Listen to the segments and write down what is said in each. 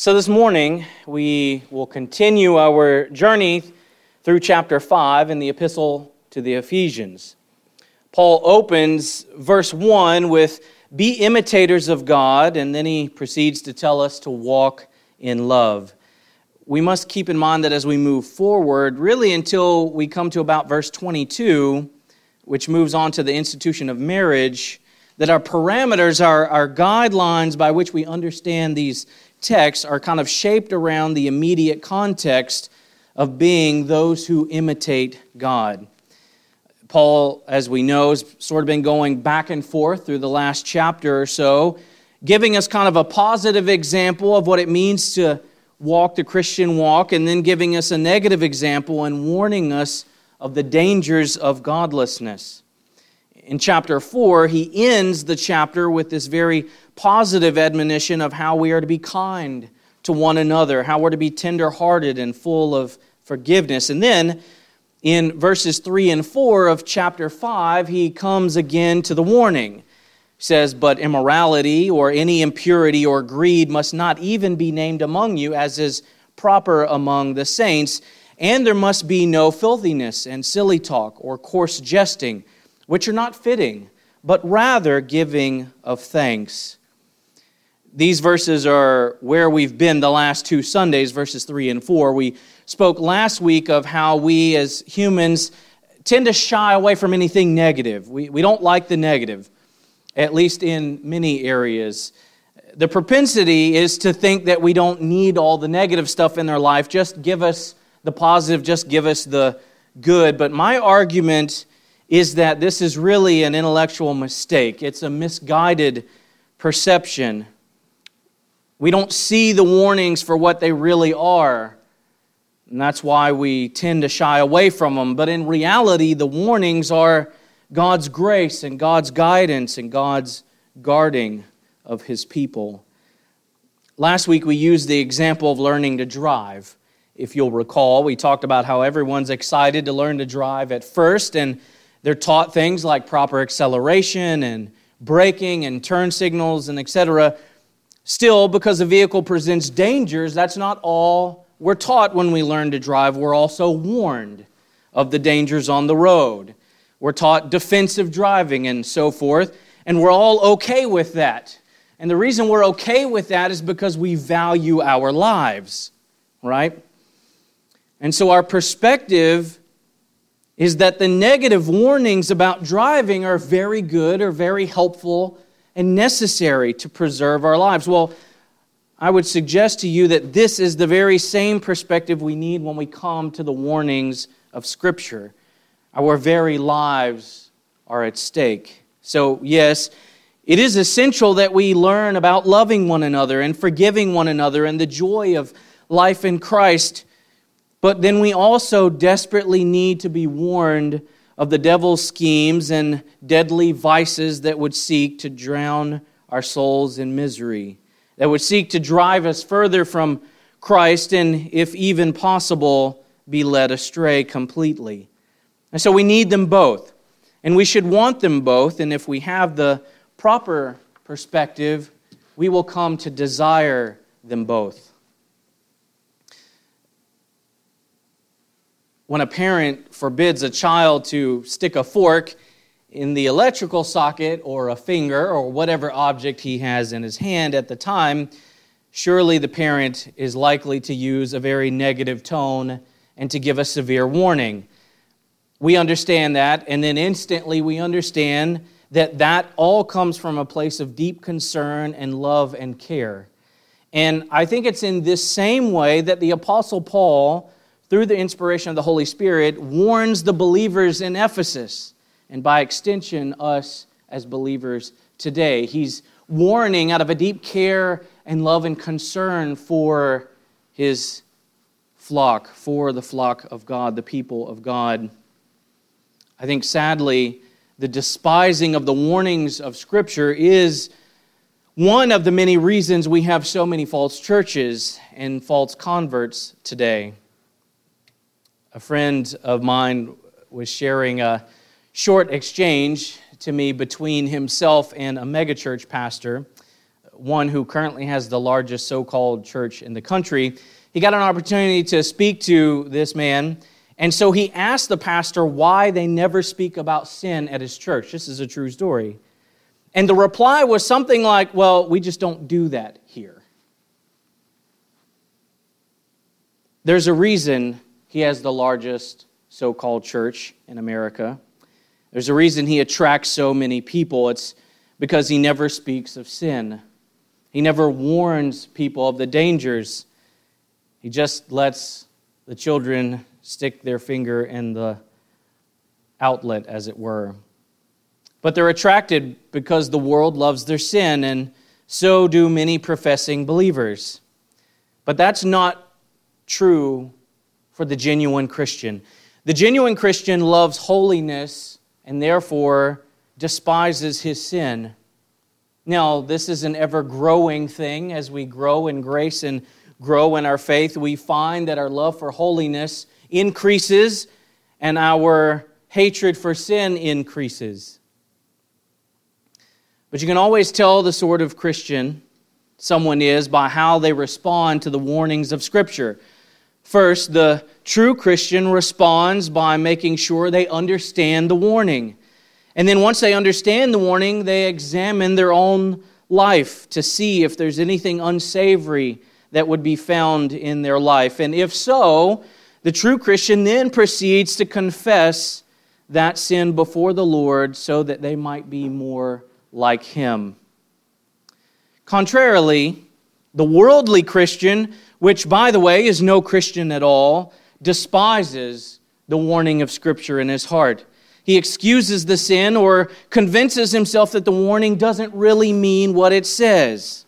So this morning, we will continue our journey through chapter 5 in the epistle to the Ephesians. Paul opens verse 1 with, "Be imitators of God," and then he proceeds to tell us to walk in love. We must keep in mind that as we move forward, really until we come to about verse 22, which moves on to the institution of marriage, that our parameters, our guidelines by which we understand these texts are kind of shaped around the immediate context of being those who imitate God. Paul, as we know, has sort of been going back and forth through the last chapter or so, giving us kind of a positive example of what it means to walk the Christian walk, and then giving us a negative example and warning us of the dangers of godlessness. In chapter 4, he ends the chapter with this very positive admonition of how we are to be kind to one another, how we're to be tender-hearted and full of forgiveness. And then in verses 3 and 4 of chapter 5, he comes again to the warning. He says, "But immorality or any impurity or greed must not even be named among you, as is proper among the saints, and there must be no filthiness and silly talk or coarse jesting, which are not fitting, but rather giving of thanks." These verses are where we've been the last two Sundays, verses 3 and 4. We spoke last week of how we as humans tend to shy away from anything negative. We don't like the negative, at least in many areas. The propensity is to think that we don't need all the negative stuff in their life. Just give us the positive, just give us the good. But my argument is that this is really an intellectual mistake. It's a misguided perception. We don't see the warnings for what they really are, and that's why we tend to shy away from them. But in reality, the warnings are God's grace and God's guidance and God's guarding of His people. Last week, we used the example of learning to drive. If you'll recall, we talked about how everyone's excited to learn to drive at first, and they're taught things like proper acceleration and braking and turn signals and etc. Still, because the vehicle presents dangers, that's not all we're taught when we learn to drive. We're also warned of the dangers on the road. We're taught defensive driving and so forth, and we're all okay with that. And the reason we're okay with that is because we value our lives, right? And so our perspective is that the negative warnings about driving are very good or very helpful and necessary to preserve our lives. Well, I would suggest to you that this is the very same perspective we need when we come to the warnings of Scripture. Our very lives are at stake. So, yes, it is essential that we learn about loving one another and forgiving one another and the joy of life in Christ. But then we also desperately need to be warned of the devil's schemes and deadly vices that would seek to drown our souls in misery, that would seek to drive us further from Christ and, if even possible, be led astray completely. And so we need them both, and we should want them both, and if we have the proper perspective, we will come to desire them both. When a parent forbids a child to stick a fork in the electrical socket or a finger or whatever object he has in his hand at the time, surely the parent is likely to use a very negative tone and to give a severe warning. We understand that, and then instantly we understand that all comes from a place of deep concern and love and care. And I think it's in this same way that the Apostle Paul, through the inspiration of the Holy Spirit, warns the believers in Ephesus, and by extension, us as believers today. He's warning out of a deep care and love and concern for his flock, for the flock of God, the people of God. I think, sadly, the despising of the warnings of Scripture is one of the many reasons we have so many false churches and false converts today. A friend of mine was sharing a short exchange to me between himself and a megachurch pastor. one who currently has the largest so-called church in the country, he got an opportunity to speak to this man. And so he asked the pastor why they never speak about sin at his church. This is a true story. And the reply was something like, well, we just don't do that here. There's a reason he has the largest so-called church in America. There's a reason he attracts so many people. It's because he never speaks of sin. He never warns people of the dangers. He just lets the children stick their finger in the outlet, as it were. But they're attracted because the world loves their sin, and so do many professing believers. But that's not true for the genuine Christian. The genuine Christian loves holiness and therefore despises his sin. Now, this is an ever-growing thing. As we grow in grace and grow in our faith, we find that our love for holiness increases and our hatred for sin increases. But you can always tell the sort of Christian someone is by how they respond to the warnings of Scripture. First, the true Christian responds by making sure they understand the warning. And then once they understand the warning, they examine their own life to see if there's anything unsavory that would be found in their life. And if so, the true Christian then proceeds to confess that sin before the Lord so that they might be more like Him. Contrarily, the worldly Christian, which, by the way, is no Christian at all, despises the warning of Scripture in his heart. He excuses the sin or convinces himself that the warning doesn't really mean what it says.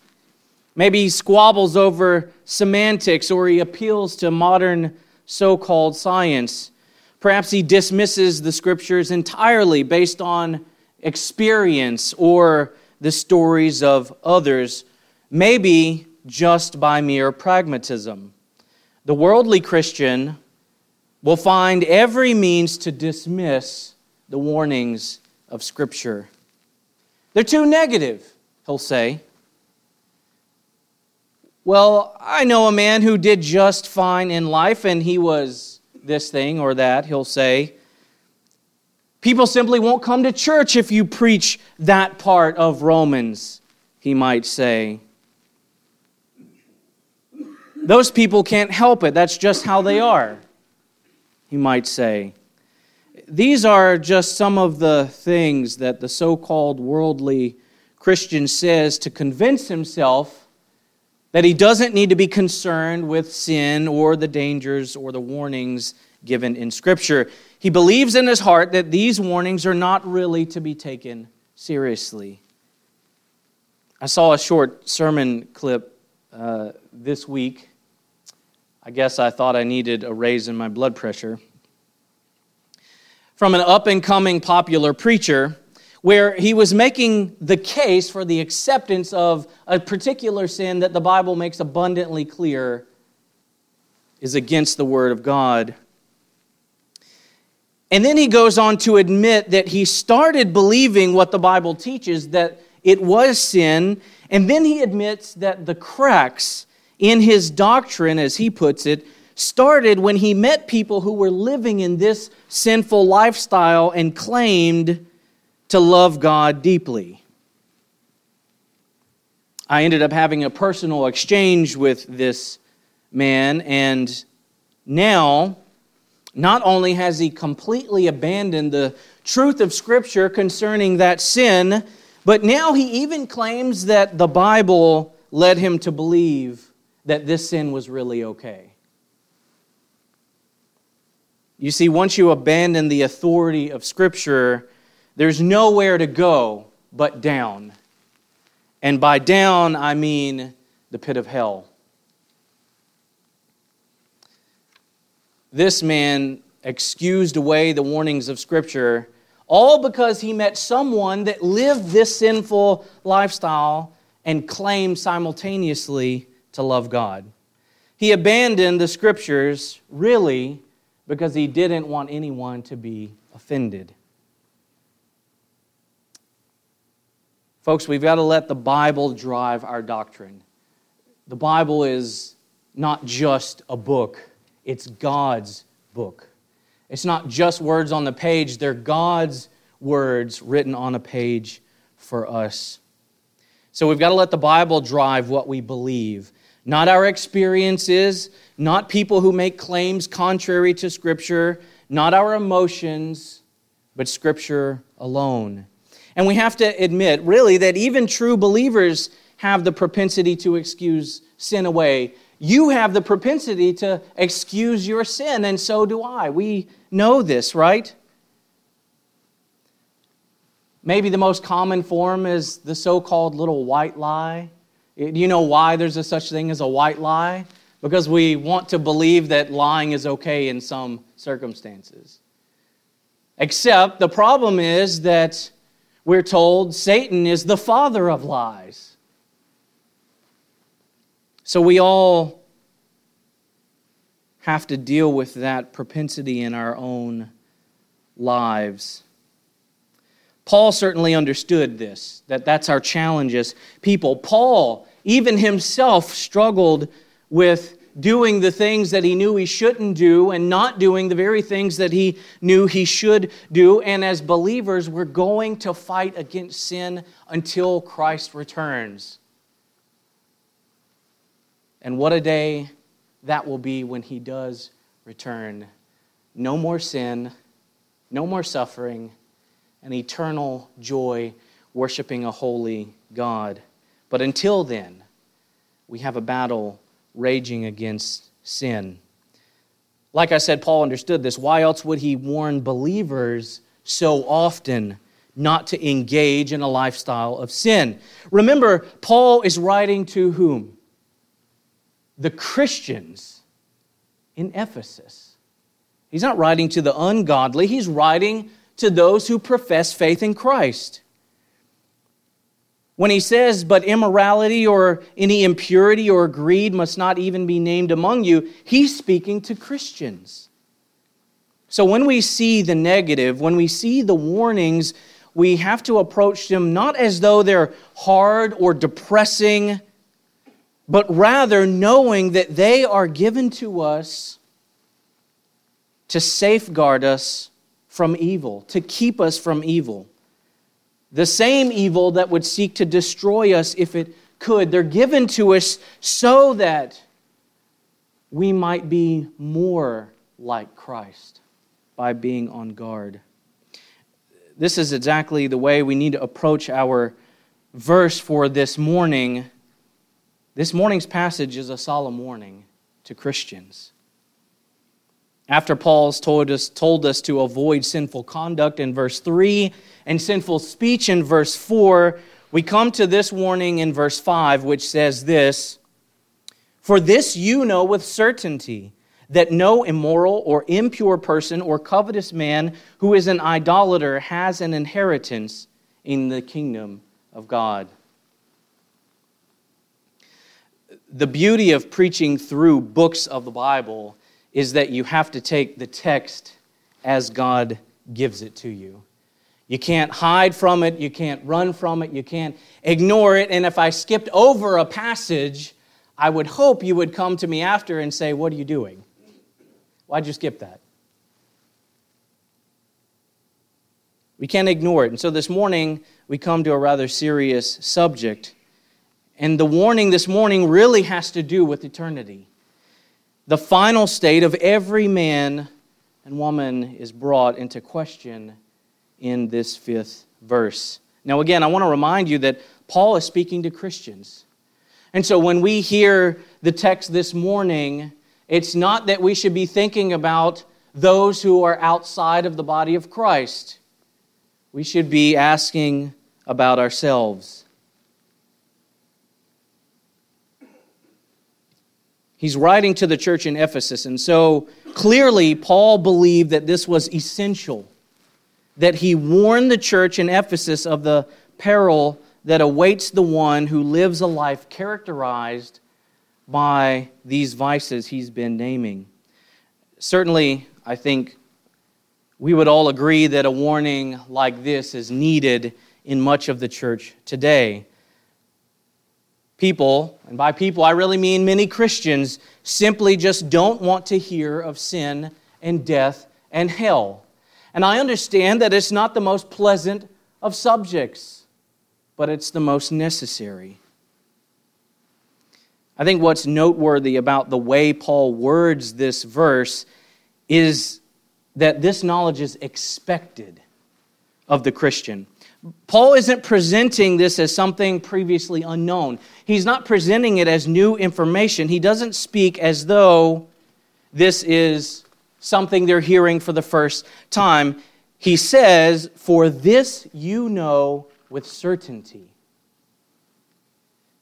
Maybe he squabbles over semantics, or he appeals to modern so-called science. Perhaps he dismisses the Scriptures entirely based on experience or the stories of others, maybe just by mere pragmatism. The worldly Christian will find every means to dismiss the warnings of Scripture. They're too negative, he'll say. Well, I know a man who did just fine in life, and he was this thing or that, he'll say. People simply won't come to church if you preach that part of Romans, he might say. Those people can't help it. That's just how they are, he might say. These are just some of the things that the so-called worldly Christian says to convince himself that he doesn't need to be concerned with sin or the dangers or the warnings given in Scripture. He believes in his heart that these warnings are not really to be taken seriously. I saw a short sermon clip this week. I guess I thought I needed a raise in my blood pressure. From an up-and-coming popular preacher, where he was making the case for the acceptance of a particular sin that the Bible makes abundantly clear is against the Word of God. And then he goes on to admit that he started believing what the Bible teaches, that it was sin, and then he admits that the cracks in his doctrine, as he puts it, started when he met people who were living in this sinful lifestyle and claimed to love God deeply. I ended up having a personal exchange with this man, and now not only has he completely abandoned the truth of Scripture concerning that sin, but now he even claims that the Bible led him to believe that this sin was really okay. You see, once you abandon the authority of Scripture, there's nowhere to go but down. And by down, I mean the pit of hell. This man excused away the warnings of Scripture, all because he met someone that lived this sinful lifestyle and claimed simultaneously to love God. He abandoned the Scriptures, really, because he didn't want anyone to be offended. Folks, we've got to let the Bible drive our doctrine. The Bible is not just a book. It's God's book. It's not just words on the page. They're God's words written on a page for us. So we've got to let the Bible drive what we believe. Not our experiences, not people who make claims contrary to Scripture, not our emotions, but Scripture alone. And we have to admit, really, that even true believers have the propensity to excuse sin away. You have the propensity to excuse your sin, and so do I. We know this, right? Maybe the most common form is the so-called little white lie. Do you know why there's a such thing as a white lie? Because we want to believe that lying is okay in some circumstances. Except the problem is that we're told Satan is the father of lies. So we all have to deal with that propensity in our own lives. Paul certainly understood this, that that's our challenge as people. Paul, even himself, struggled with doing the things that he knew he shouldn't do and not doing the very things that he knew he should do. And as believers, we're going to fight against sin until Christ returns. And what a day that will be when he does return. No more sin, no more suffering, and eternal joy worshiping a holy God. But until then, we have a battle raging against sin. Like I said, Paul understood this. Why else would he warn believers so often not to engage in a lifestyle of sin? Remember, Paul is writing to whom? The Christians in Ephesus. He's not writing to the ungodly. He's writing to those who profess faith in Christ. When he says, but immorality or any impurity or greed must not even be named among you, he's speaking to Christians. So when we see the negative, when we see the warnings, we have to approach them not as though they're hard or depressing, but rather knowing that they are given to us to safeguard us from evil, to keep us from evil. The same evil that would seek to destroy us if it could. They're given to us so that we might be more like Christ by being on guard. This is exactly the way we need to approach our verse for this morning. This morning's passage is a solemn warning to Christians. After Paul's told us to avoid sinful conduct in verse 3 and sinful speech in verse 4, we come to this warning in verse 5, which says this, for this you know with certainty, that no immoral or impure person or covetous man who is an idolater has an inheritance in the kingdom of God. The beauty of preaching through books of the Bible is that you have to take the text as God gives it to you. You can't hide from it, you can't run from it, you can't ignore it. And if I skipped over a passage, I would hope you would come to me after and say, what are you doing? Why'd you skip that? We can't ignore it. And so this morning, we come to a rather serious subject. And the warning this morning really has to do with eternity. The final state of every man and woman is brought into question in this fifth verse. Now again, I want to remind you that Paul is speaking to Christians. And so when we hear the text this morning, it's not that we should be thinking about those who are outside of the body of Christ. We should be asking about ourselves. He's writing to the church in Ephesus, and so clearly Paul believed that this was essential, that he warned the church in Ephesus of the peril that awaits the one who lives a life characterized by these vices he's been naming. Certainly, I think we would all agree that a warning like this is needed in much of the church today. People, and by people I really mean many Christians, simply just don't want to hear of sin and death and hell. And I understand that it's not the most pleasant of subjects, but it's the most necessary. I think what's noteworthy about the way Paul words this verse is that this knowledge is expected of the Christian. Paul isn't presenting this as something previously unknown. He's not presenting it as new information. He doesn't speak as though this is something they're hearing for the first time. He says, "For this you know with certainty."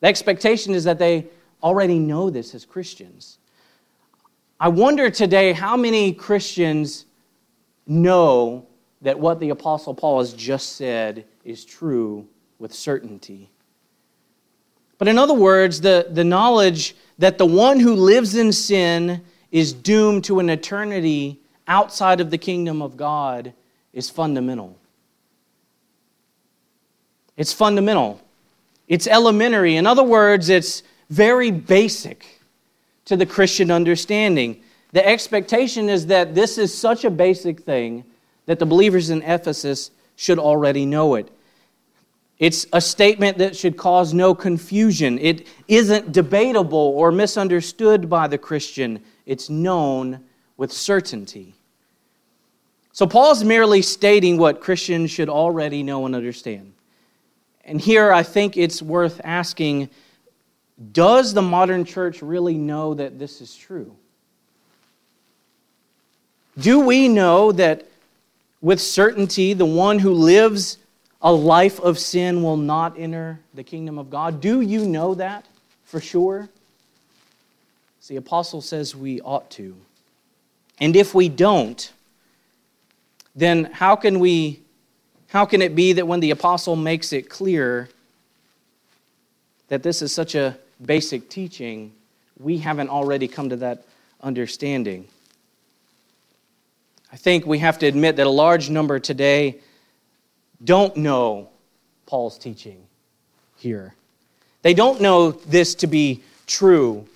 The expectation is that they already know this as Christians. I wonder today how many Christians know that what the Apostle Paul has just said is true with certainty. But in other words, the knowledge that the one who lives in sin is doomed to an eternity outside of the kingdom of God is fundamental. It's fundamental. It's elementary. In other words, it's very basic to the Christian understanding. The expectation is that this is such a basic thing that the believers in Ephesus should already know it. It's a statement that should cause no confusion. It isn't debatable or misunderstood by the Christian. It's known with certainty. So Paul's merely stating what Christians should already know and understand. And here I think it's worth asking, does the modern church really know that this is true? Do we know that with certainty the one who lives a life of sin will not enter the kingdom of God? Do you know that for sure? The apostle says we ought to. And if we don't, then how can it be that when the apostle makes it clear that this is such a basic teaching, we haven't already come to that understanding? I think we have to admit that a large number today don't know Paul's teaching here. They don't know this to be true.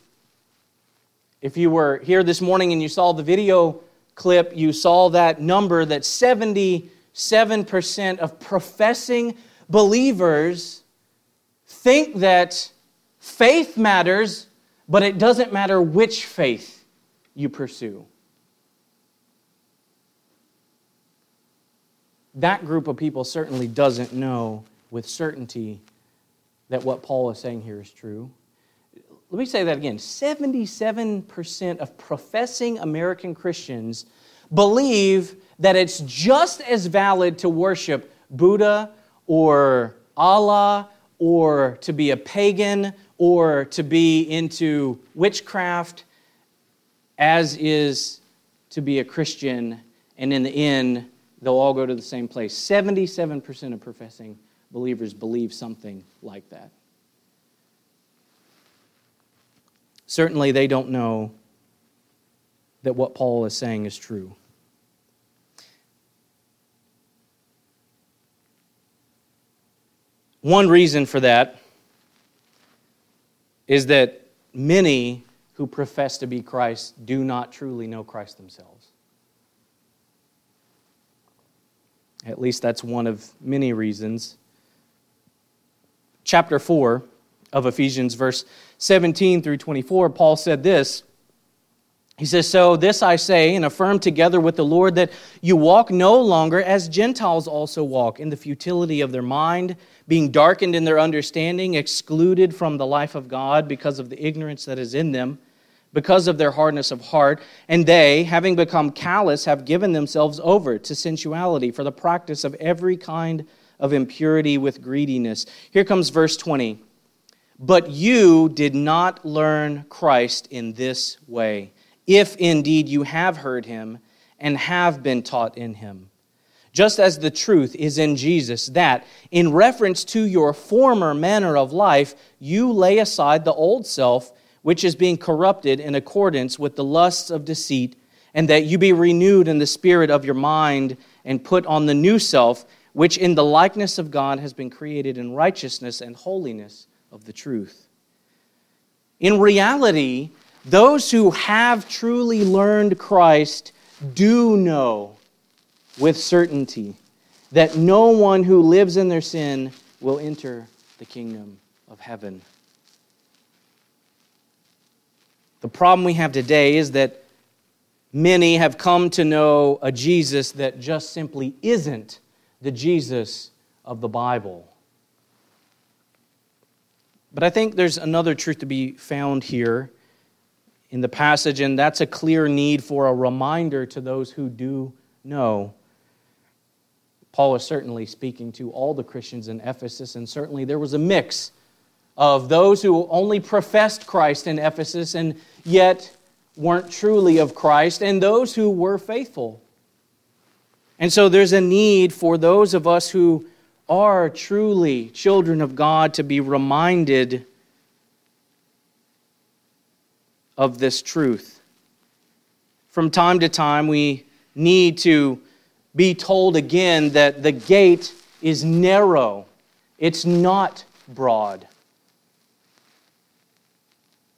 If you were here this morning and you saw the video clip, you saw that number that 77% of professing believers think that faith matters, but it doesn't matter which faith you pursue. That group of people certainly doesn't know with certainty that what Paul is saying here is true. Let me say that again. 77% of professing American Christians believe that it's just as valid to worship Buddha or Allah or to be a pagan or to be into witchcraft as is to be a Christian. And in the end, they'll all go to the same place. 77% of professing believers believe something like that. Certainly they don't know that what Paul is saying is true. One reason for that is that many who profess to be Christ do not truly know Christ themselves. At least that's one of many reasons. Chapter 4 of Ephesians, verse 17 through 24, Paul said this. He says, "So this I say and affirm together with the Lord that you walk no longer as Gentiles also walk, in the futility of their mind, being darkened in their understanding, excluded from the life of God because of the ignorance that is in them, because of their hardness of heart. And they, having become callous, have given themselves over to sensuality for the practice of every kind of impurity with greediness." Here comes verse 20. "But you did not learn Christ in this way, if indeed you have heard him and have been taught in him, just as the truth is in Jesus, that in reference to your former manner of life, you lay aside the old self, which is being corrupted in accordance with the lusts of deceit, and that you be renewed in the spirit of your mind and put on the new self, which in the likeness of God has been created in righteousness and holiness of the truth. In reality, those who have truly learned Christ do know with certainty that no one who lives in their sin will enter the kingdom of heaven. The problem we have today is that many have come to know a Jesus that just simply isn't the Jesus of the Bible. But I think there's another truth to be found here in the passage, and that's a clear need for a reminder to those who do know. Paul is certainly speaking to all the Christians in Ephesus, and certainly there was a mix of those who only professed Christ in Ephesus and yet weren't truly of Christ, and those who were faithful. And so there's a need for those of us who are truly children of God to be reminded of this truth. From time to time, we need to be told again that the gate is narrow. It's not broad.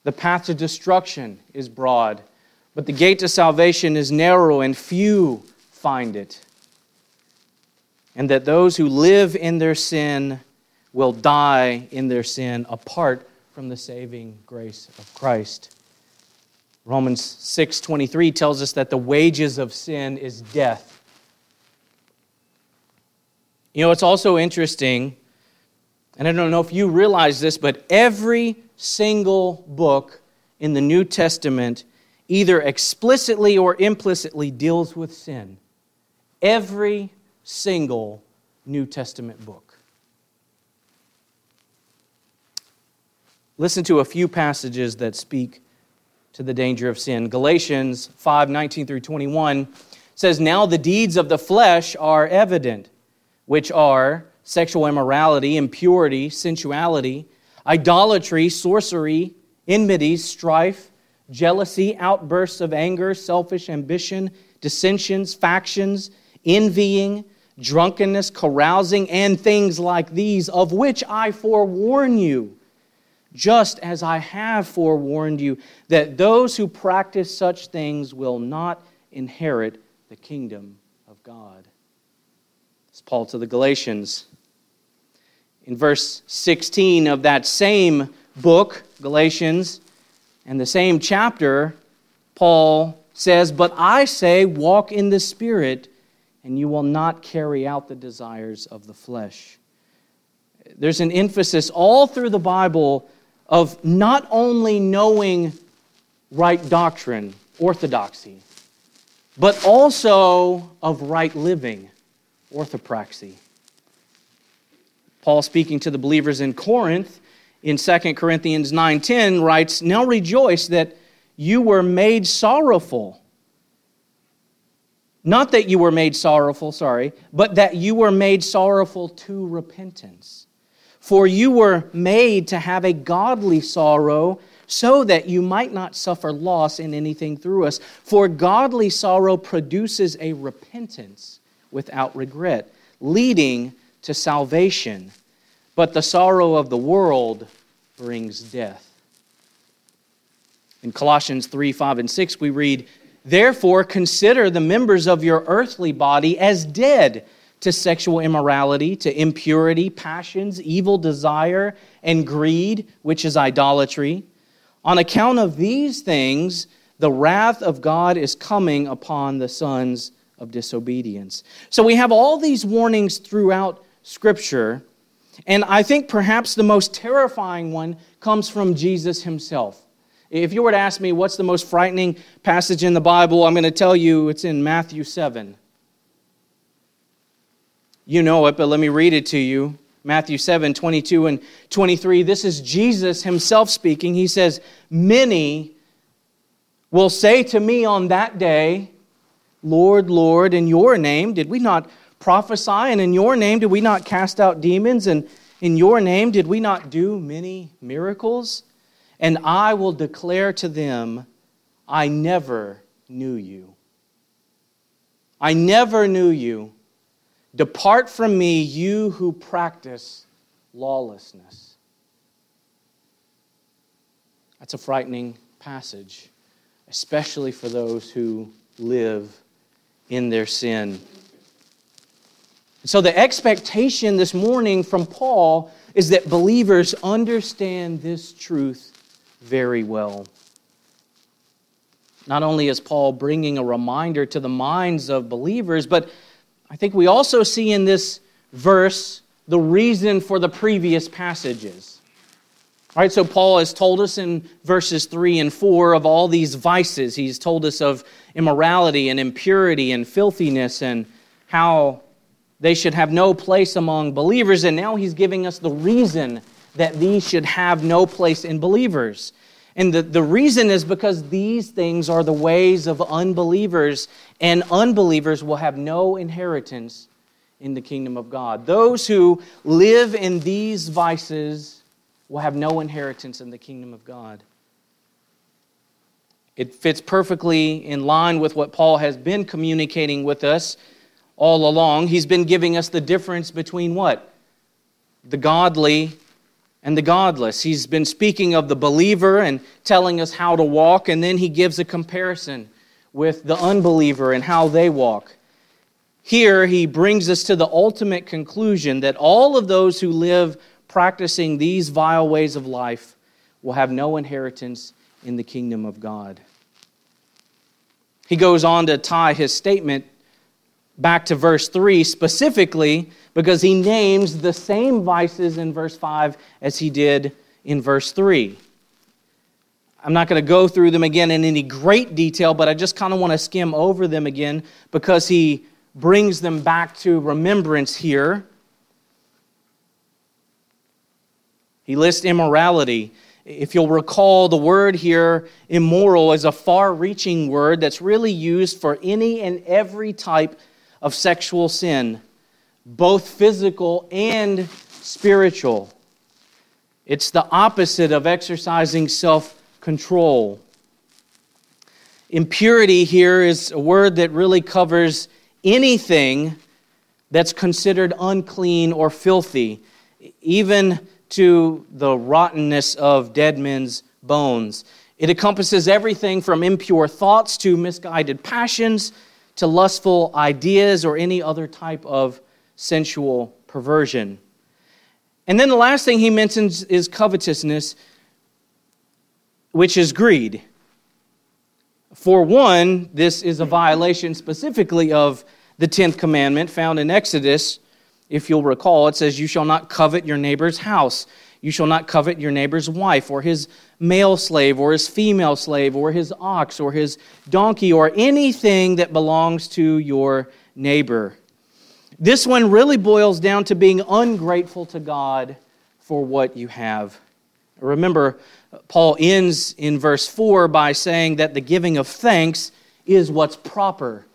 The path to destruction is broad, but the gate to salvation is narrow and few find it. And that those who live in their sin will die in their sin apart from the saving grace of Christ. Romans 6:23 tells us that the wages of sin is death. You know, it's also interesting, and I don't know if you realize this, but every single book in the New Testament either explicitly or implicitly deals with sin. Every single New Testament book. Listen to a few passages that speak to the danger of sin. Galatians 5:19 through 21 says, "Now the deeds of the flesh are evident, which are sexual immorality, impurity, sensuality, idolatry, sorcery, enmities, strife, jealousy, outbursts of anger, selfish ambition, dissensions, factions, envying, drunkenness, carousing, and things like these, of which I forewarn you, just as I have forewarned you, that those who practice such things will not inherit the kingdom of God." It's Paul to the Galatians. In verse 16 of that same book, Galatians, and the same chapter, Paul says, "But I say, walk in the Spirit, and you will not carry out the desires of the flesh." There's an emphasis all through the Bible of not only knowing right doctrine, orthodoxy, but also of right living, orthopraxy. Paul, speaking to the believers in Corinth, in 2 Corinthians 9:10 writes, "Now rejoice that you were made sorrowful. Not that you were made sorrowful, but that you were made sorrowful to repentance. For you were made to have a godly sorrow, so that you might not suffer loss in anything through us. For godly sorrow produces a repentance without regret, leading to salvation. But the sorrow of the world brings death." In Colossians 3, 5, and 6, we read, "Therefore consider the members of your earthly body as dead to sexual immorality, to impurity, passions, evil desire, and greed, which is idolatry. On account of these things, the wrath of God is coming upon the sons of disobedience." So we have all these warnings throughout Scripture, and I think perhaps the most terrifying one comes from Jesus himself. If you were to ask me what's the most frightening passage in the Bible, I'm going to tell you it's in Matthew 7. You know it, but let me read it to you. Matthew 7, 22 and 23. This is Jesus himself speaking. He says, "Many will say to me on that day, 'Lord, Lord, in your name did we not prophesy, and in your name did we not cast out demons, and in your name did we not do many miracles?' And I will declare to them, 'I never knew you. I never knew you. Depart from me, you who practice lawlessness. That's a frightening passage, especially for those who live in their sin. So the expectation this morning from Paul is that believers understand this truth very well. Not only is Paul bringing a reminder to the minds of believers, but I think we also see in this verse the reason for the previous passages. All right, so Paul has told us in verses 3 and 4 of all these vices. He's told us of immorality and impurity and filthiness and how they should have no place among believers. And now he's giving us the reason that these should have no place in believers. And the reason is because these things are the ways of unbelievers, and unbelievers will have no inheritance in the kingdom of God. Those who live in these vices will have no inheritance in the kingdom of God. It fits perfectly in line with what Paul has been communicating with us all along. He's been giving us the difference between what? The godly and the godless. He's been speaking of the believer and telling us how to walk, and then he gives a comparison with the unbeliever and how they walk. Here, he brings us to the ultimate conclusion that all of those who live practicing these vile ways of life will have no inheritance in the kingdom of God. He goes on to tie his statement back to verse 3 specifically because he names the same vices in verse 5 as he did in verse 3. I'm not going to go through them again in any great detail, but I just kind of want to skim over them again because he brings them back to remembrance here. He lists immorality. If you'll recall, the word here, immoral, is a far-reaching word that's really used for any and every type of sexual sin, both physical and spiritual. It's the opposite of exercising self-control. Impurity here is a word that really covers anything that's considered unclean or filthy, even to the rottenness of dead men's bones. It encompasses everything from impure thoughts to misguided passions to lustful ideas or any other type of sensual perversion. And then the last thing he mentions is covetousness, which is greed. For one, this is a violation specifically of the 10th commandment found in Exodus. If you'll recall, it says, "You shall not covet your neighbor's house. You shall not covet your neighbor's wife or his male slave or his female slave or his ox or his donkey or anything that belongs to your neighbor." This one really boils down to being ungrateful to God for what you have. Remember, Paul ends in verse 4 by saying that the giving of thanks is what's proper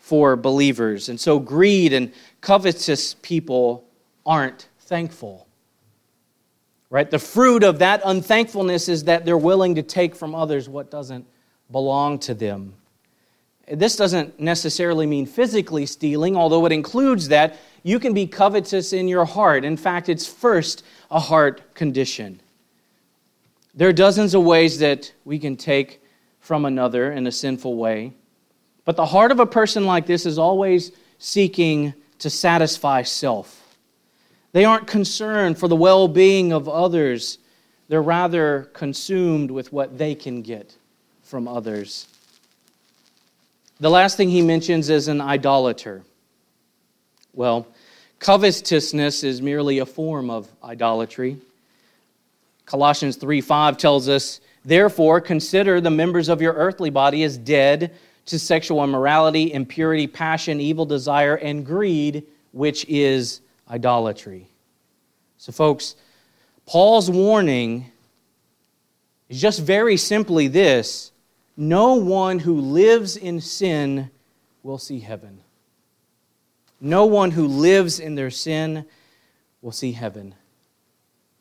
for believers. And so greed and covetous people aren't thankful, right? The fruit of that unthankfulness is that they're willing to take from others what doesn't belong to them. This doesn't necessarily mean physically stealing, although it includes that. You can be covetous in your heart. In fact, it's first a heart condition. There are dozens of ways that we can take from another in a sinful way, but the heart of a person like this is always seeking to satisfy self. They aren't concerned for the well-being of others. They're rather consumed with what they can get from others. The last thing he mentions is an idolater. Well, covetousness is merely a form of idolatry. Colossians 3:5 tells us, "Therefore, consider the members of your earthly body as dead to sexual immorality, impurity, passion, evil desire, and greed, which is idolatry." So folks, Paul's warning is just very simply this: no one who lives in sin will see heaven. No one who lives in their sin will see heaven.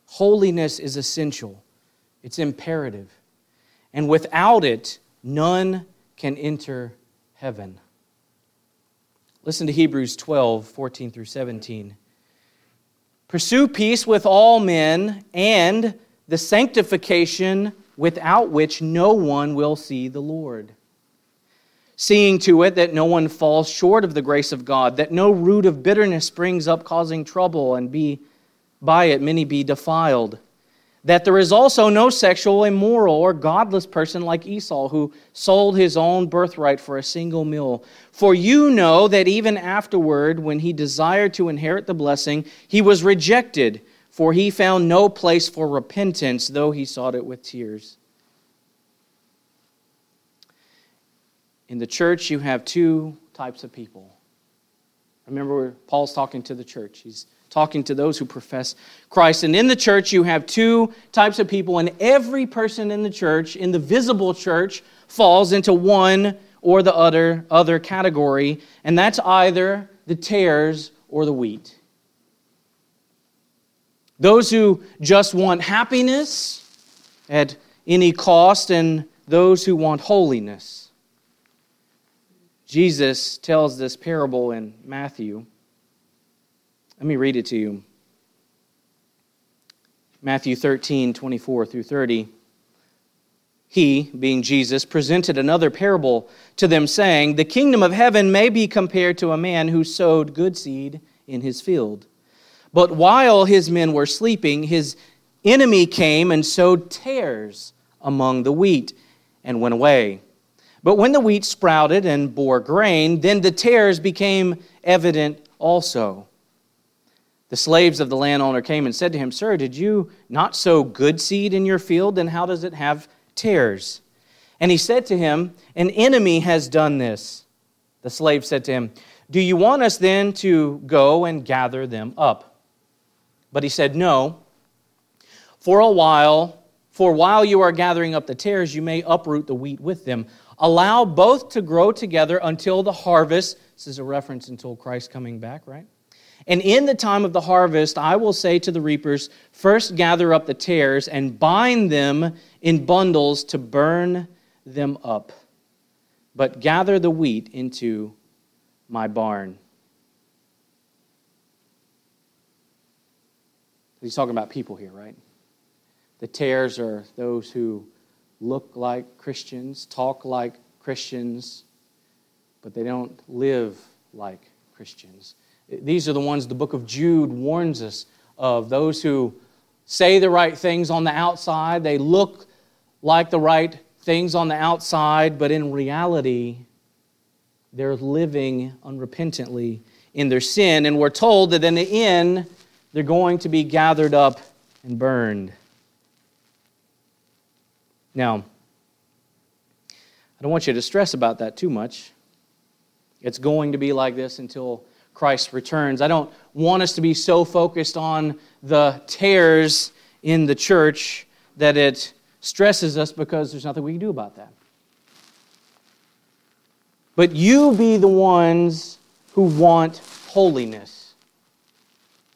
Holiness is essential. It's imperative. And without it, none can enter heaven. Listen to Hebrews 12, 14 through 17. Pursue peace with all men and the sanctification without which no one will see the Lord. Seeing to it that no one falls short of the grace of God, that no root of bitterness springs up causing trouble, and by it many be defiled. That there is also no sexual, immoral, or godless person like Esau, who sold his own birthright for a single meal. For you know that even afterward, when he desired to inherit the blessing, he was rejected, for he found no place for repentance, though he sought it with tears. In the church, you have two types of people. Remember, Paul's talking to the church. He's talking to those who profess Christ. And in the church, you have two types of people, and every person in the church, in the visible church, falls into one or the other category, and that's either the tares or the wheat. Those who just want happiness at any cost, and those who want holiness. Jesus tells this parable in Matthew. Let me read it to you. Matthew 13, 24 through 30. He, being Jesus, presented another parable to them, saying, "The kingdom of heaven may be compared to a man who sowed good seed in his field. But while his men were sleeping, his enemy came and sowed tares among the wheat and went away. But when the wheat sprouted and bore grain, then the tares became evident also. The slaves of the landowner came and said to him, 'Sir, did you not sow good seed in your field? Then how does it have tares?' And he said to him, 'An enemy has done this.' The slave said to him, 'Do you want us then to go and gather them up?' But he said, 'No. For while you are gathering up the tares, you may uproot the wheat with them. Allow both to grow together until the harvest.'" This is a reference until Christ coming back, right? "And in the time of the harvest, I will say to the reapers, first gather up the tares and bind them in bundles to burn them up, but gather the wheat into my barn." He's talking about people here, right? The tares are those who look like Christians, talk like Christians, but they don't live like Christians. These are the ones the book of Jude warns us of, those who say the right things on the outside. They look like the right things on the outside, but in reality, they're living unrepentantly in their sin. And we're told that in the end, they're going to be gathered up and burned. Now, I don't want you to stress about that too much. It's going to be like this until Christ returns. I don't want us to be so focused on the tares in the church that it stresses us, because there's nothing we can do about that. But you be the ones who want holiness.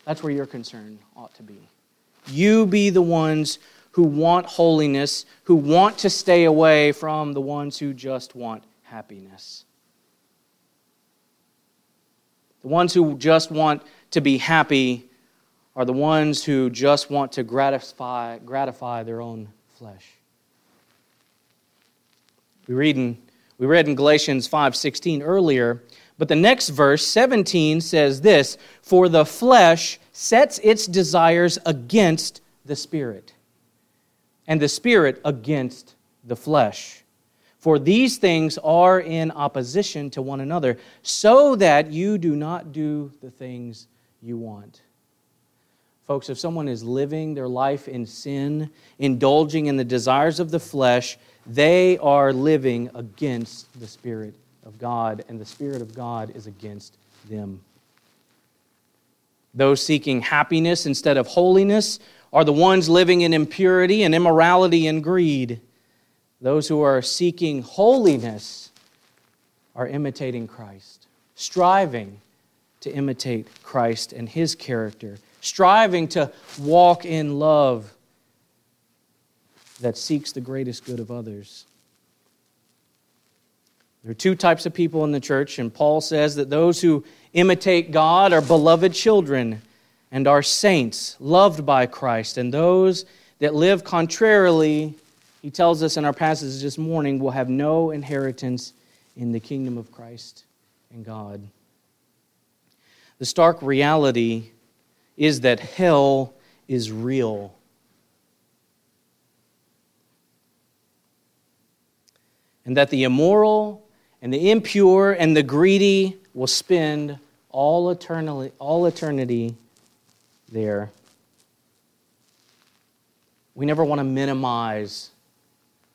That's where your concern ought to be. You be the ones who want holiness, who want to stay away from the ones who just want happiness. The ones who just want to be happy are the ones who just want to gratify their own flesh. We read in Galatians 5:16 earlier, but the next verse, 17, says this, "For the flesh sets its desires against the Spirit, and the Spirit against the flesh. For these things are in opposition to one another, so that you do not do the things you want." Folks, if someone is living their life in sin, indulging in the desires of the flesh, they are living against the Spirit of God, and the Spirit of God is against them. Those seeking happiness instead of holiness are the ones living in impurity and immorality and greed. Those who are seeking holiness are imitating Christ, striving to imitate Christ and His character, striving to walk in love that seeks the greatest good of others. There are two types of people in the church, and Paul says that those who imitate God are beloved children and are saints, loved by Christ. And those that live contrarily, he tells us in our passage this morning, will have no inheritance in the kingdom of Christ and God. The stark reality is that hell is real. And that the immoral and the impure and the greedy will spend all eternity there. We never want to minimize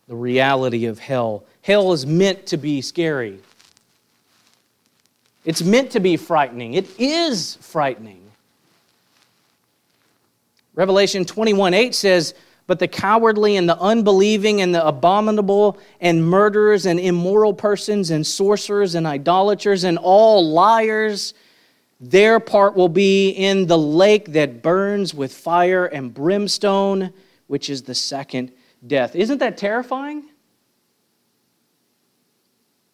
the reality of hell. Hell is meant to be scary. It's meant to be frightening. It is frightening. Revelation 21:8 says, "But the cowardly and the unbelieving and the abominable and murderers and immoral persons and sorcerers and idolaters and all liars, their part will be in the lake that burns with fire and brimstone, which is the second death." Isn't that terrifying?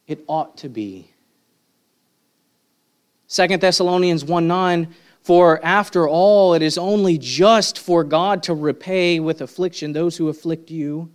It ought to be. 2 Thessalonians 1:9, "For after all, it is only just for God to repay with affliction those who afflict you,"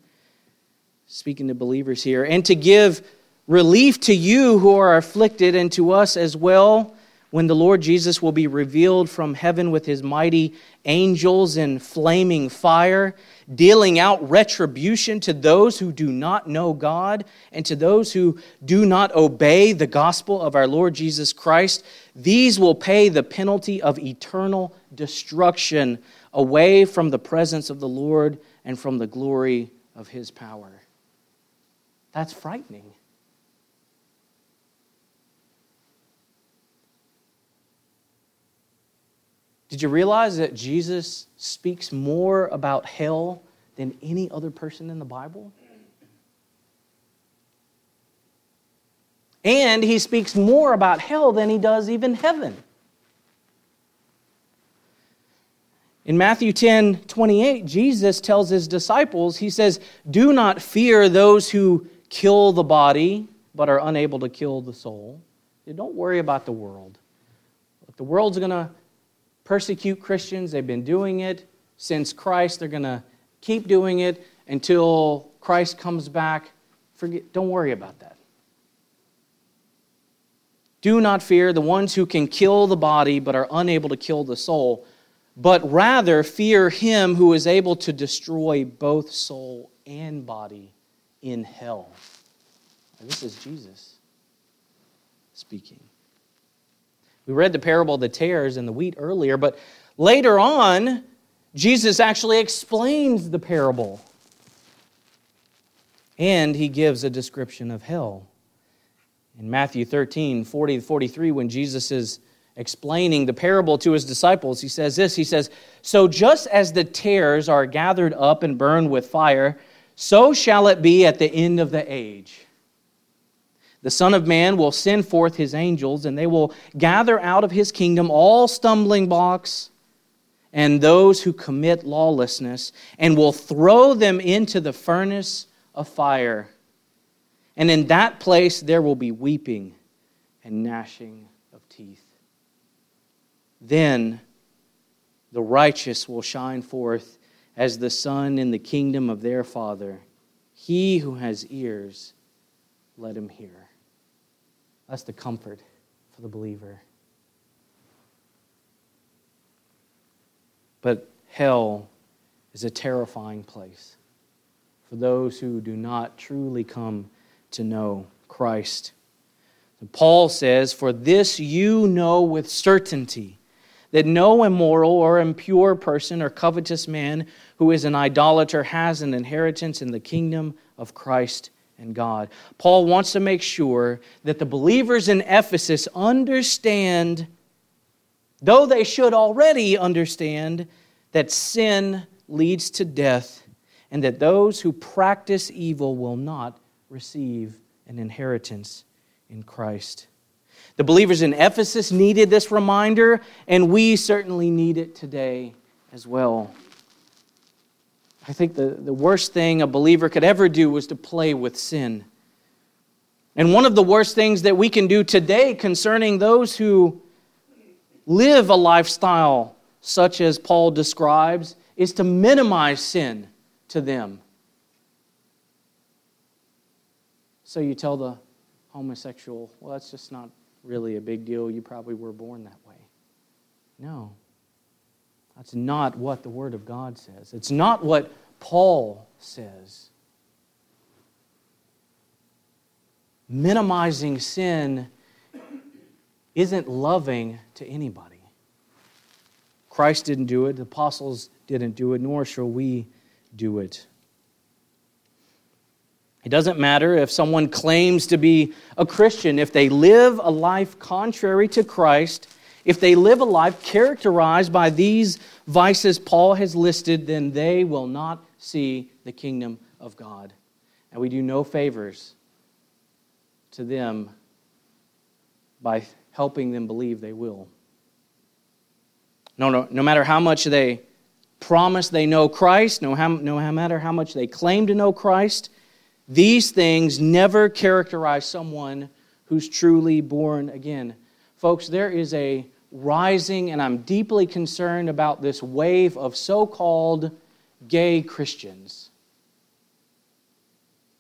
speaking to believers here, "and to give relief to you who are afflicted and to us as well, when the Lord Jesus will be revealed from heaven with his mighty angels in flaming fire, dealing out retribution to those who do not know God and to those who do not obey the gospel of our Lord Jesus Christ. These will pay the penalty of eternal destruction away from the presence of the Lord and from the glory of his power." That's frightening. Did you realize that Jesus speaks more about hell than any other person in the Bible? And he speaks more about hell than he does even heaven. In Matthew 10:28, Jesus tells his disciples, he says, "Do not fear those who kill the body, but are unable to kill the soul." Don't worry about the world. The world's going to persecute Christians. They've been doing it since Christ. They're going to keep doing it until Christ comes back. Don't worry about that. "Do not fear the ones who can kill the body but are unable to kill the soul, but rather fear him who is able to destroy both soul and body in hell." Now, this is Jesus speaking. We read the parable of the tares and the wheat earlier, but later on, Jesus actually explains the parable. And he gives a description of hell. In Matthew 13:40-43, when Jesus is explaining the parable to his disciples, he says this, he says, "So just as the tares are gathered up and burned with fire, so shall it be at the end of the age. The Son of Man will send forth his angels, and they will gather out of his kingdom all stumbling blocks and those who commit lawlessness, and will throw them into the furnace of fire. And in that place there will be weeping and gnashing of teeth. Then the righteous will shine forth as the sun in the kingdom of their Father. He who has ears, let him hear." That's the comfort for the believer. But hell is a terrifying place for those who do not truly come to know Christ. And Paul says, "For this you know with certainty, that no immoral or impure person or covetous man who is an idolater has an inheritance in the kingdom of Christ and God." Paul wants to make sure that the believers in Ephesus understand, though they should already understand, that sin leads to death and that those who practice evil will not receive an inheritance in Christ. The believers in Ephesus needed this reminder, and we certainly need it today as well. I think the worst thing a believer could ever do was to play with sin. And one of the worst things that we can do today concerning those who live a lifestyle such as Paul describes is to minimize sin to them. So you tell the homosexual, well, that's just not really a big deal. You probably were born that way. No, that's not what the Word of God says. It's not what Paul says. Minimizing sin isn't loving to anybody. Christ didn't do it, the apostles didn't do it, nor shall we do it. It doesn't matter if someone claims to be a Christian, if they live a life contrary to Christ, if they live a life characterized by these vices Paul has listed, then they will not see the kingdom of God. And we do no favors to them by helping them believe they will. No matter how much they promise they know Christ, no matter how much they claim to know Christ, these things never characterize someone who's truly born again. Folks, there is a rising, and I'm deeply concerned about this wave of so-called gay Christians.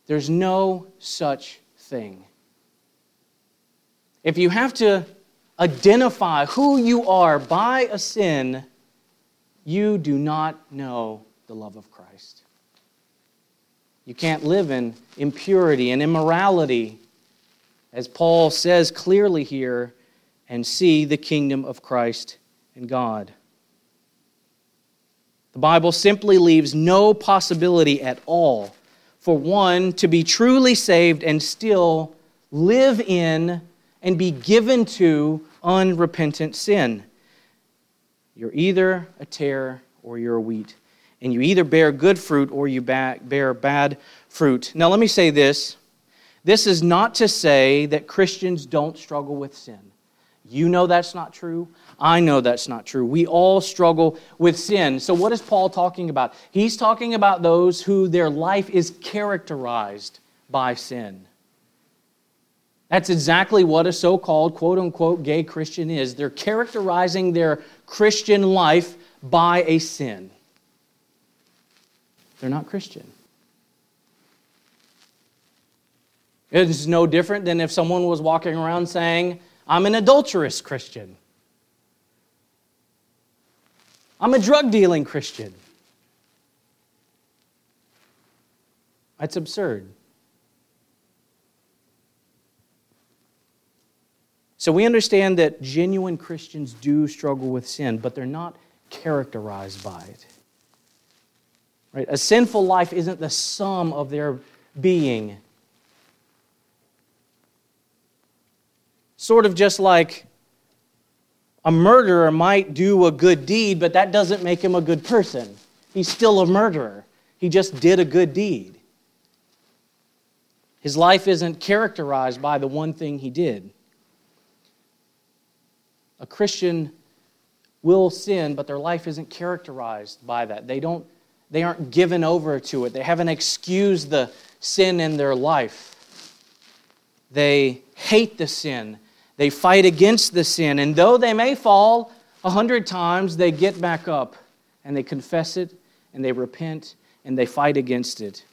There's no such thing. If you have to identify who you are by a sin, you do not know the love of Christ. You can't live in impurity and immorality, as Paul says clearly here, and see the kingdom of Christ and God. The Bible simply leaves no possibility at all for one to be truly saved and still live in and be given to unrepentant sin. You're either a tare or you're a wheat. And you either bear good fruit or you bear bad fruit. Now let me say this. This is not to say that Christians don't struggle with sin. You know that's not true. I know that's not true. We all struggle with sin. So what is Paul talking about? He's talking about those who their life is characterized by sin. That's exactly what a so-called quote-unquote gay Christian is. They're characterizing their Christian life by a sin. They're not Christian. It's no different than if someone was walking around saying, I'm an adulterous Christian. I'm a drug-dealing Christian. That's absurd. So we understand that genuine Christians do struggle with sin, but they're not characterized by it. Right? A sinful life isn't the sum of their being. Sort of just like a murderer might do a good deed, but that doesn't make him a good person. He's still a murderer. He just did a good deed. His life isn't characterized by the one thing he did. A Christian will sin, but their life isn't characterized by that. They aren't given over to it. They haven't excused the sin in their life. They hate the sin. They fight against the sin. And though they may fall 100 times, they get back up and they confess it and they repent and they fight against it.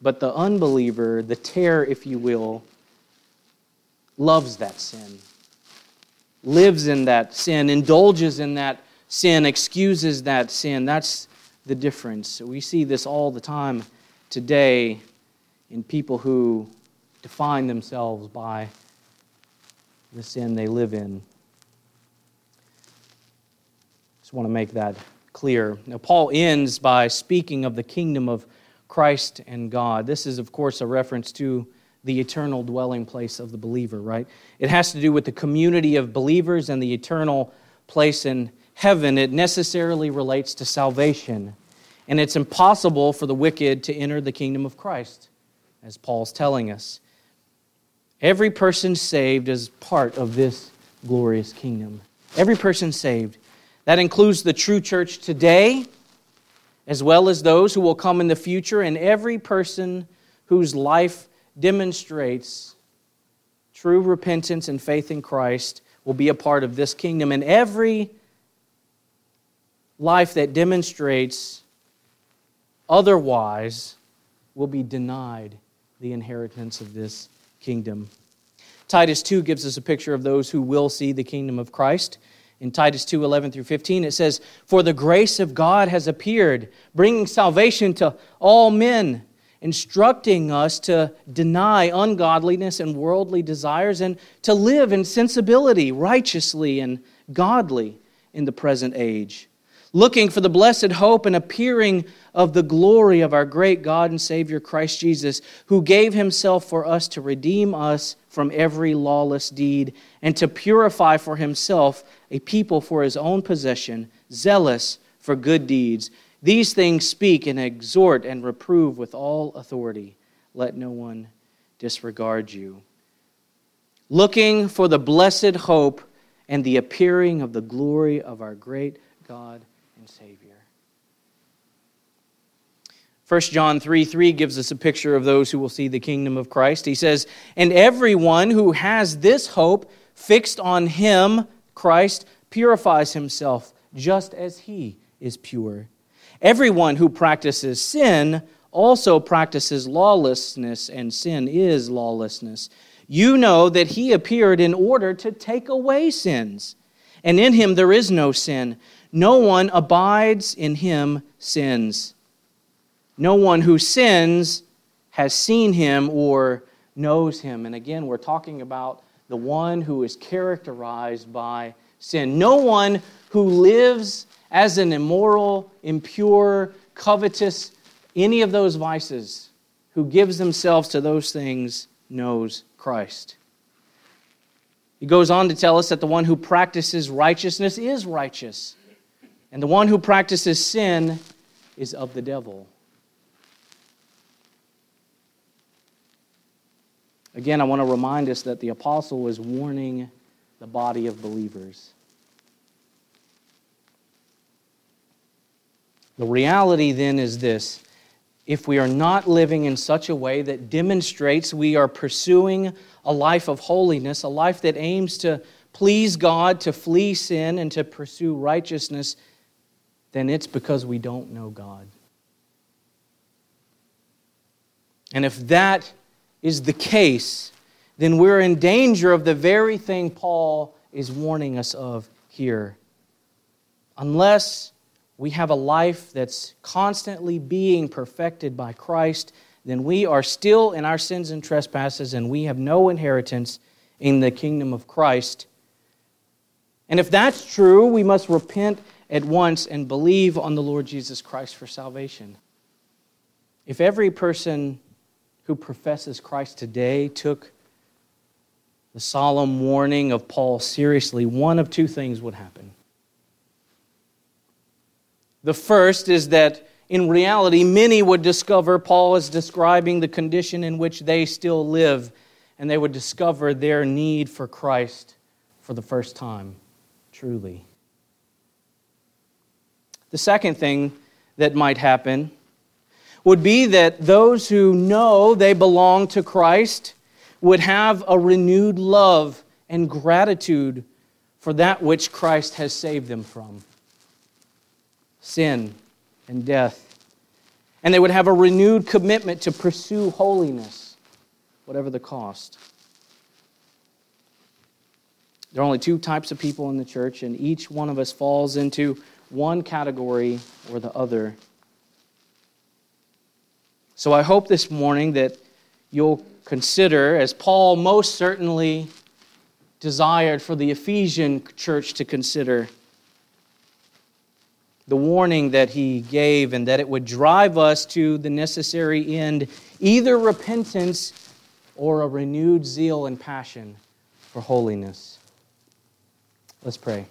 But the unbeliever, the tare, if you will, loves that sin, lives in that sin, indulges in that sin, excuses that sin. That's the difference. We see this all the time today in people who define themselves by the sin they live in. Just want to make that clear. Now, Paul ends by speaking of the kingdom of Christ and God. This is, of course, a reference to the eternal dwelling place of the believer, right? It has to do with the community of believers and the eternal place in heaven. It necessarily relates to salvation, and it's impossible for the wicked to enter the kingdom of Christ, as Paul's telling us. Every person saved is part of this glorious kingdom. Every person saved. That includes the true church today, as well as those who will come in the future, and every person whose life demonstrates true repentance and faith in Christ will be a part of this kingdom. And every life that demonstrates otherwise will be denied the inheritance of this kingdom. Titus 2 gives us a picture of those who will see the kingdom of Christ. In Titus 2, 11 through 15, it says, "For the grace of God has appeared, bringing salvation to all men, instructing us to deny ungodliness and worldly desires and to live in sensibility, righteously and godly in the present age, looking for the blessed hope and appearing of the glory of our great God and Savior Christ Jesus, who gave himself for us to redeem us from every lawless deed and to purify for himself a people for his own possession, zealous for good deeds. These things speak and exhort and reprove with all authority. Let no one disregard you." Looking for the blessed hope and the appearing of the glory of our great God and Savior. 1 John 3:3 gives us a picture of those who will see the kingdom of Christ. He says, "And everyone who has this hope fixed on him, Christ, purifies himself just as he is pure. Everyone who practices sin also practices lawlessness, and sin is lawlessness. You know that he appeared in order to take away sins, and in him there is no sin. No one abides in him sins. No one who sins has seen him or knows him." And again, we're talking about the one who is characterized by sin. No one who lives as an immoral, impure, covetous, any of those vices, who gives themselves to those things, knows Christ. He goes on to tell us that the one who practices righteousness is righteous, and the one who practices sin is of the devil. Again, I want to remind us that the apostle was warning the body of believers. The reality then is this: if we are not living in such a way that demonstrates we are pursuing a life of holiness, a life that aims to please God, to flee sin, and to pursue righteousness, then it's because we don't know God. And if that is the case, then we're in danger of the very thing Paul is warning us of here. Unless we have a life that's constantly being perfected by Christ, then we are still in our sins and trespasses, and we have no inheritance in the kingdom of Christ. And if that's true, we must repent at once and believe on the Lord Jesus Christ for salvation. If every person who professes Christ today took the solemn warning of Paul seriously, one of two things would happen. The first is that in reality, many would discover Paul is describing the condition in which they still live, and they would discover their need for Christ for the first time, truly. The second thing that might happen would be that those who know they belong to Christ would have a renewed love and gratitude for that which Christ has saved them from, sin and death. And they would have a renewed commitment to pursue holiness, whatever the cost. There are only two types of people in the church, and each one of us falls into one category or the other. So I hope this morning that you'll consider, as Paul most certainly desired for the Ephesian church to consider, the warning that he gave, and that it would drive us to the necessary end, either repentance or a renewed zeal and passion for holiness. Let's pray.